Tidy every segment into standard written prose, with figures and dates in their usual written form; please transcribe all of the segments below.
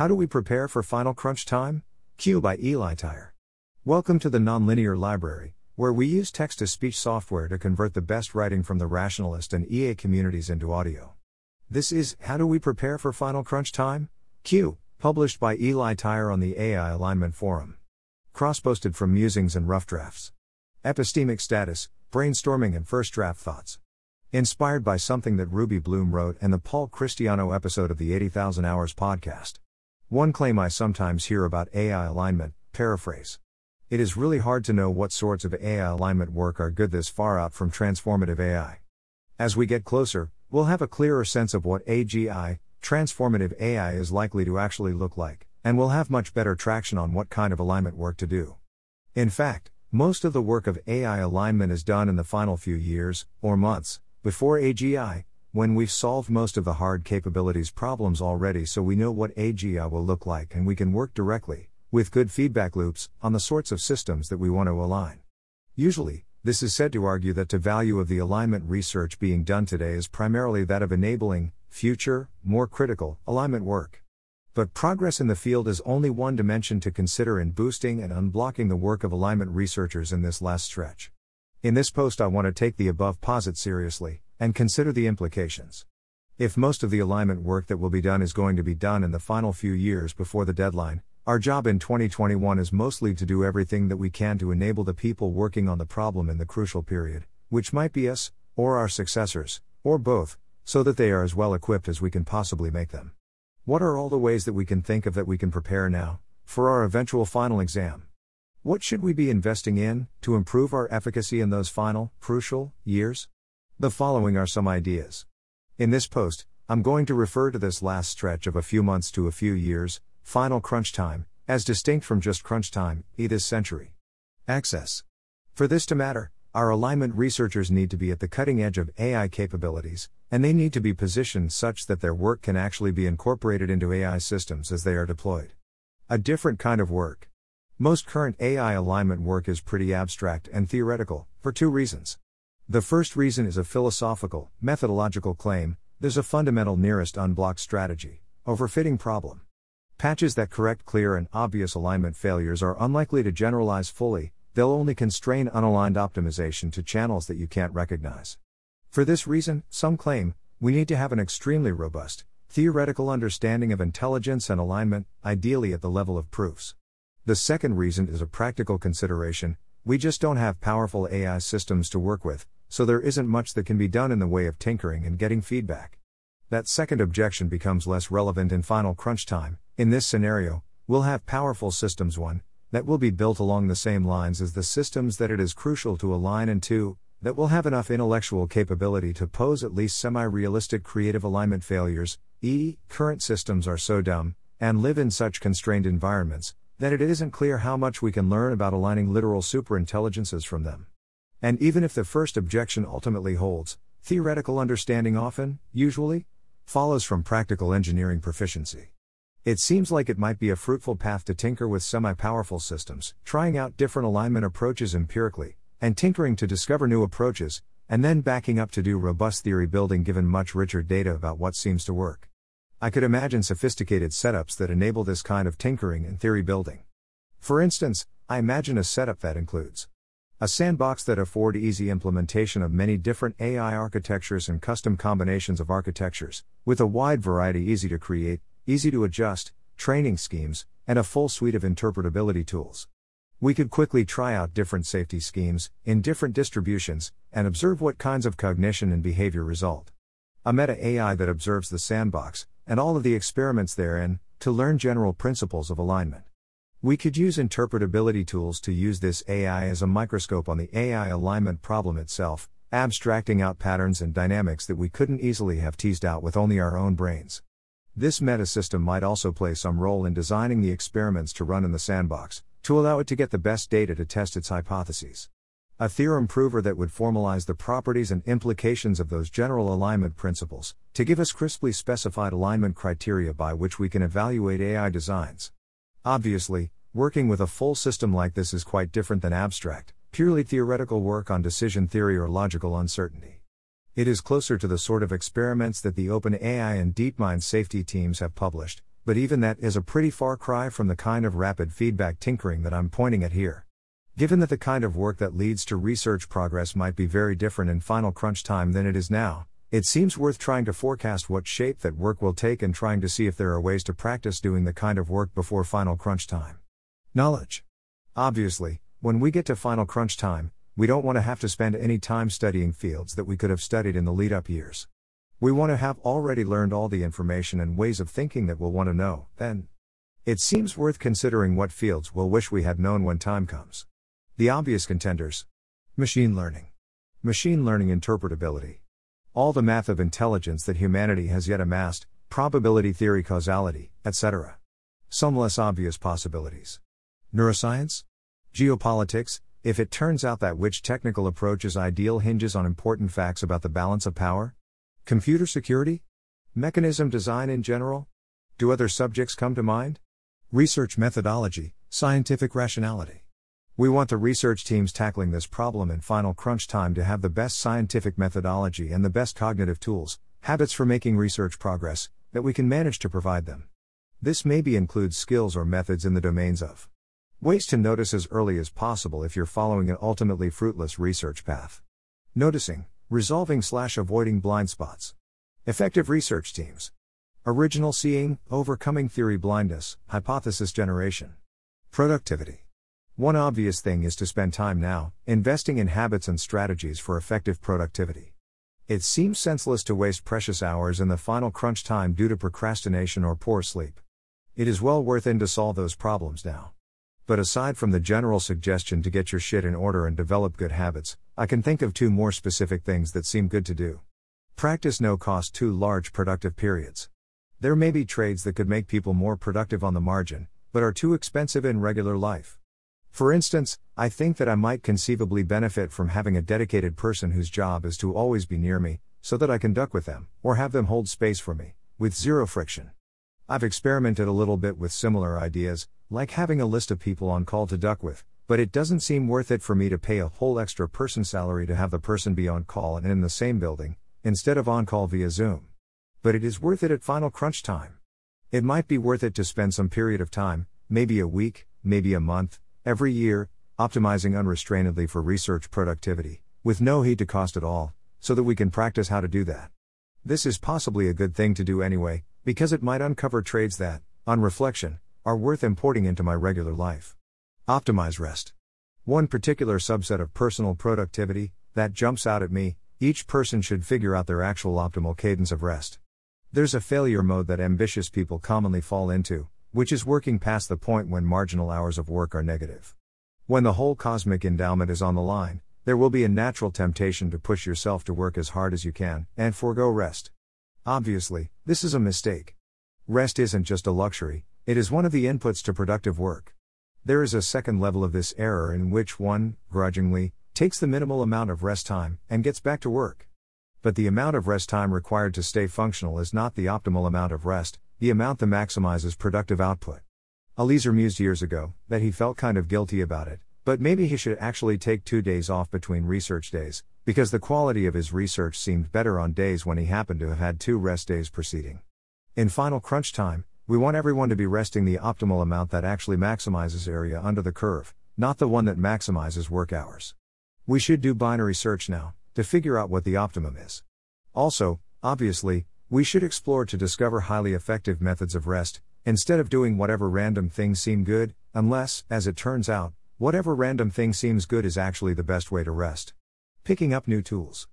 How do we prepare for final crunch time? Q by Eli Tyre. Welcome to the Nonlinear Library, where we use text-to-speech software to convert the best writing from the Rationalist and EA communities into audio. This is How Do We Prepare for Final Crunch Time? Q, published by Eli Tyre on the AI Alignment Forum. Cross-posted from Musings and Rough Drafts. Epistemic status, brainstorming and first draft thoughts. Inspired by something that Ruby Bloom wrote and the Paul Christiano episode of the 80,000 Hours podcast. One claim I sometimes hear about AI alignment, paraphrase. It is really hard to know what sorts of AI alignment work are good this far out from transformative AI. As we get closer, we'll have a clearer sense of what AGI, transformative AI, is likely to actually look like, and we'll have much better traction on what kind of alignment work to do. In fact, most of the work of AI alignment is done in the final few years, or months, before AGI, when we've solved most of the hard capabilities problems already, so we know what AGI will look like and we can work directly, with good feedback loops, on the sorts of systems that we want to align. Usually, this is said to argue that the value of the alignment research being done today is primarily that of enabling, future, more critical, alignment work. But progress in the field is only one dimension to consider in boosting and unblocking the work of alignment researchers in this last stretch. In this post I want to take the above posit seriously, and consider the implications. If most of the alignment work that will be done is going to be done in the final few years before the deadline, our job in 2021 is mostly to do everything that we can to enable the people working on the problem in the crucial period, which might be us, or our successors, or both, so that they are as well equipped as we can possibly make them. What are all the ways that we can think of that we can prepare now, for our eventual final exam? What should we be investing in, to improve our efficacy in those final, crucial, years? The following are some ideas. In this post, I'm going to refer to this last stretch of a few months to a few years, final crunch time, as distinct from just crunch time, this century. Access. For this to matter, our alignment researchers need to be at the cutting edge of AI capabilities, and they need to be positioned such that their work can actually be incorporated into AI systems as they are deployed. A different kind of work. Most current AI alignment work is pretty abstract and theoretical, for two reasons. The first reason is a philosophical, methodological claim: there's a fundamental nearest unblocked strategy, overfitting problem. Patches that correct clear and obvious alignment failures are unlikely to generalize fully, they'll only constrain unaligned optimization to channels that you can't recognize. For this reason, some claim, we need to have an extremely robust, theoretical understanding of intelligence and alignment, ideally at the level of proofs. The second reason is a practical consideration: we just don't have powerful AI systems to work with, so there isn't much that can be done in the way of tinkering and getting feedback. That second objection becomes less relevant in final crunch time. In this scenario, we'll have powerful systems, one, that will be built along the same lines as the systems that it is crucial to align, and two, that will have enough intellectual capability to pose at least semi-realistic creative alignment failures, e.g., current systems are so dumb, and live in such constrained environments, that it isn't clear how much we can learn about aligning literal superintelligences from them. And even if the first objection ultimately holds, theoretical understanding often, usually, follows from practical engineering proficiency. It seems like it might be a fruitful path to tinker with semi-powerful systems, trying out different alignment approaches empirically, and tinkering to discover new approaches, and then backing up to do robust theory building given much richer data about what seems to work. I could imagine sophisticated setups that enable this kind of tinkering and theory building. For instance, I imagine a setup that includes a sandbox that afford easy implementation of many different AI architectures and custom combinations of architectures, with a wide variety, easy to create, easy to adjust, training schemes, and a full suite of interpretability tools. We could quickly try out different safety schemes, in different distributions, and observe what kinds of cognition and behavior result. A meta AI that observes the sandbox, and all of the experiments therein, to learn general principles of alignment. We could use interpretability tools to use this AI as a microscope on the AI alignment problem itself, abstracting out patterns and dynamics that we couldn't easily have teased out with only our own brains. This meta-system might also play some role in designing the experiments to run in the sandbox, to allow it to get the best data to test its hypotheses. A theorem prover that would formalize the properties and implications of those general alignment principles, to give us crisply specified alignment criteria by which we can evaluate AI designs. Obviously, working with a full system like this is quite different than abstract, purely theoretical work on decision theory or logical uncertainty. It is closer to the sort of experiments that the OpenAI and DeepMind safety teams have published, but even that is a pretty far cry from the kind of rapid feedback tinkering that I'm pointing at here. Given that the kind of work that leads to research progress might be very different in final crunch time than it is now, it seems worth trying to forecast what shape that work will take and trying to see if there are ways to practice doing the kind of work before final crunch time. Knowledge. Obviously, when we get to final crunch time, we don't want to have to spend any time studying fields that we could have studied in the lead-up years. We want to have already learned all the information and ways of thinking that we'll want to know, then. It seems worth considering what fields we'll wish we had known when time comes. The obvious contenders. Machine learning. Machine learning interpretability. All the math of intelligence that humanity has yet amassed, probability theory, causality, etc. Some less obvious possibilities. Neuroscience? Geopolitics, if it turns out that which technical approach is ideal hinges on important facts about the balance of power? Computer security? Mechanism design in general? Do other subjects come to mind? Research methodology, scientific rationality. We want the research teams tackling this problem in final crunch time to have the best scientific methodology and the best cognitive tools, habits for making research progress, that we can manage to provide them. This maybe includes skills or methods in the domains of ways to notice as early as possible if you're following an ultimately fruitless research path. Noticing, resolving/avoiding blind spots. Effective research teams. Original seeing, overcoming theory blindness, hypothesis generation. Productivity. One obvious thing is to spend time now, investing in habits and strategies for effective productivity. It seems senseless to waste precious hours in the final crunch time due to procrastination or poor sleep. It is well worth it to solve those problems now. But aside from the general suggestion to get your shit in order and develop good habits, I can think of two more specific things that seem good to do. Practice no-cost too large productive periods. There may be trades that could make people more productive on the margin, but are too expensive in regular life. For instance, I think that I might conceivably benefit from having a dedicated person whose job is to always be near me, so that I can duck with them, or have them hold space for me, with zero friction. I've experimented a little bit with similar ideas, like having a list of people on call to duck with, but it doesn't seem worth it for me to pay a whole extra person salary to have the person be on call and in the same building, instead of on call via Zoom. But it is worth it at final crunch time. It might be worth it to spend some period of time, maybe a week, maybe a month, every year, optimizing unrestrainedly for research productivity, with no heed to cost at all, so that we can practice how to do that. This is possibly a good thing to do anyway, because it might uncover trades that, on reflection, are worth importing into my regular life. Optimize rest. One particular subset of personal productivity, that jumps out at me, each person should figure out their actual optimal cadence of rest. There's a failure mode that ambitious people commonly fall into, which is working past the point when marginal hours of work are negative. When the whole cosmic endowment is on the line, there will be a natural temptation to push yourself to work as hard as you can, and forego rest. Obviously, this is a mistake. Rest isn't just a luxury, it is one of the inputs to productive work. There is a second level of this error in which one, grudgingly, takes the minimal amount of rest time, and gets back to work. But the amount of rest time required to stay functional is not the optimal amount of rest, the amount that maximizes productive output. Eliezer mused years ago, that he felt kind of guilty about it, but maybe he should actually take 2 days off between research days, because the quality of his research seemed better on days when he happened to have had 2 rest days preceding. In final crunch time, we want everyone to be resting the optimal amount that actually maximizes area under the curve, not the one that maximizes work hours. We should do binary search now, to figure out what the optimum is. Also, obviously, we should explore to discover highly effective methods of rest, instead of doing whatever random things seem good, unless, as it turns out, whatever random thing seems good is actually the best way to rest. Picking up new tools.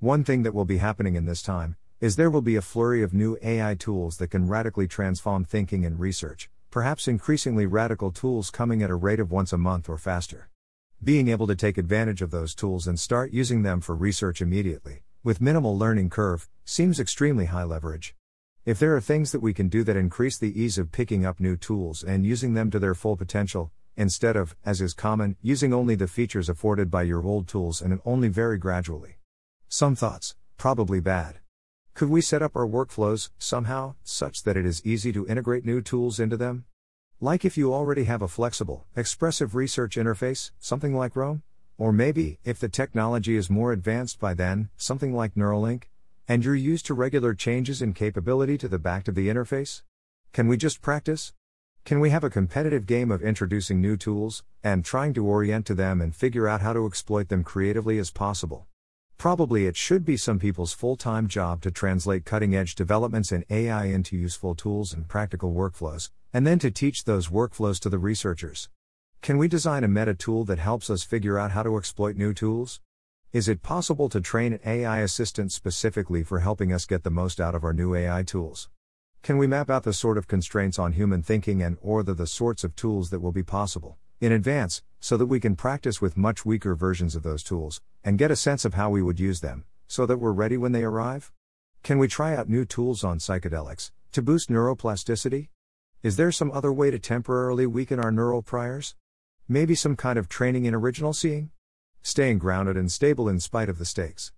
One thing that will be happening in this time, is there will be a flurry of new AI tools that can radically transform thinking and research, perhaps increasingly radical tools coming at a rate of once a month or faster. Being able to take advantage of those tools and start using them for research immediately, with minimal learning curve, seems extremely high leverage. If there are things that we can do that increase the ease of picking up new tools and using them to their full potential, instead of, as is common, using only the features afforded by your old tools and only very gradually. Some thoughts, probably bad. Could we set up our workflows, somehow, such that it is easy to integrate new tools into them? Like if you already have a flexible, expressive research interface, something like Roam? Or maybe, if the technology is more advanced by then, something like Neuralink, and you're used to regular changes in capability to the back of the interface? Can we just practice? Can we have a competitive game of introducing new tools, and trying to orient to them and figure out how to exploit them creatively as possible? Probably it should be some people's full-time job to translate cutting-edge developments in AI into useful tools and practical workflows, and then to teach those workflows to the researchers. Can we design a meta tool that helps us figure out how to exploit new tools? Is it possible to train an AI assistant specifically for helping us get the most out of our new AI tools? Can we map out the sort of constraints on human thinking and/or the sorts of tools that will be possible in advance, so that we can practice with much weaker versions of those tools, and get a sense of how we would use them, so that we're ready when they arrive? Can we try out new tools on psychedelics, to boost neuroplasticity? Is there some other way to temporarily weaken our neural priors? Maybe some kind of training in original seeing? Staying grounded and stable in spite of the stakes.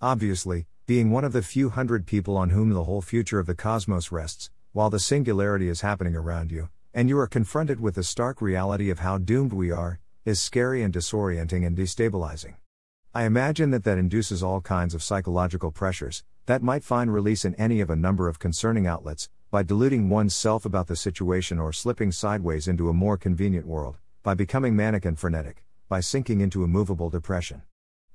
Obviously, being one of the few hundred people on whom the whole future of the cosmos rests, while the singularity is happening around you, and you are confronted with the stark reality of how doomed we are, is scary and disorienting and destabilizing. I imagine that induces all kinds of psychological pressures, that might find release in any of a number of concerning outlets, by deluding oneself about the situation or slipping sideways into a more convenient world, by becoming manic and frenetic, by sinking into immovable depression.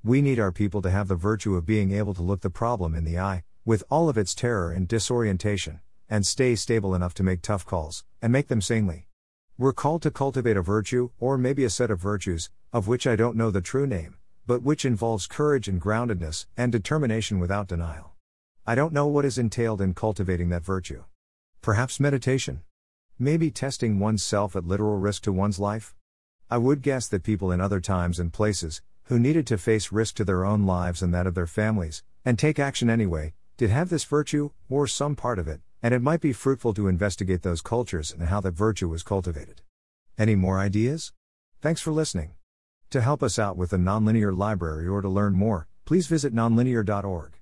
We need our people to have the virtue of being able to look the problem in the eye, with all of its terror and disorientation, and stay stable enough to make tough calls, and make them sanely. We're called to cultivate a virtue, or maybe a set of virtues, of which I don't know the true name, but which involves courage and groundedness, and determination without denial. I don't know what is entailed in cultivating that virtue. Perhaps meditation? Maybe testing oneself at literal risk to one's life? I would guess that people in other times and places, who needed to face risk to their own lives and that of their families, and take action anyway, did have this virtue, or some part of it, and it might be fruitful to investigate those cultures and how that virtue was cultivated. Any more ideas? Thanks for listening. To help us out with the Nonlinear Library or to learn more, please visit nonlinear.org.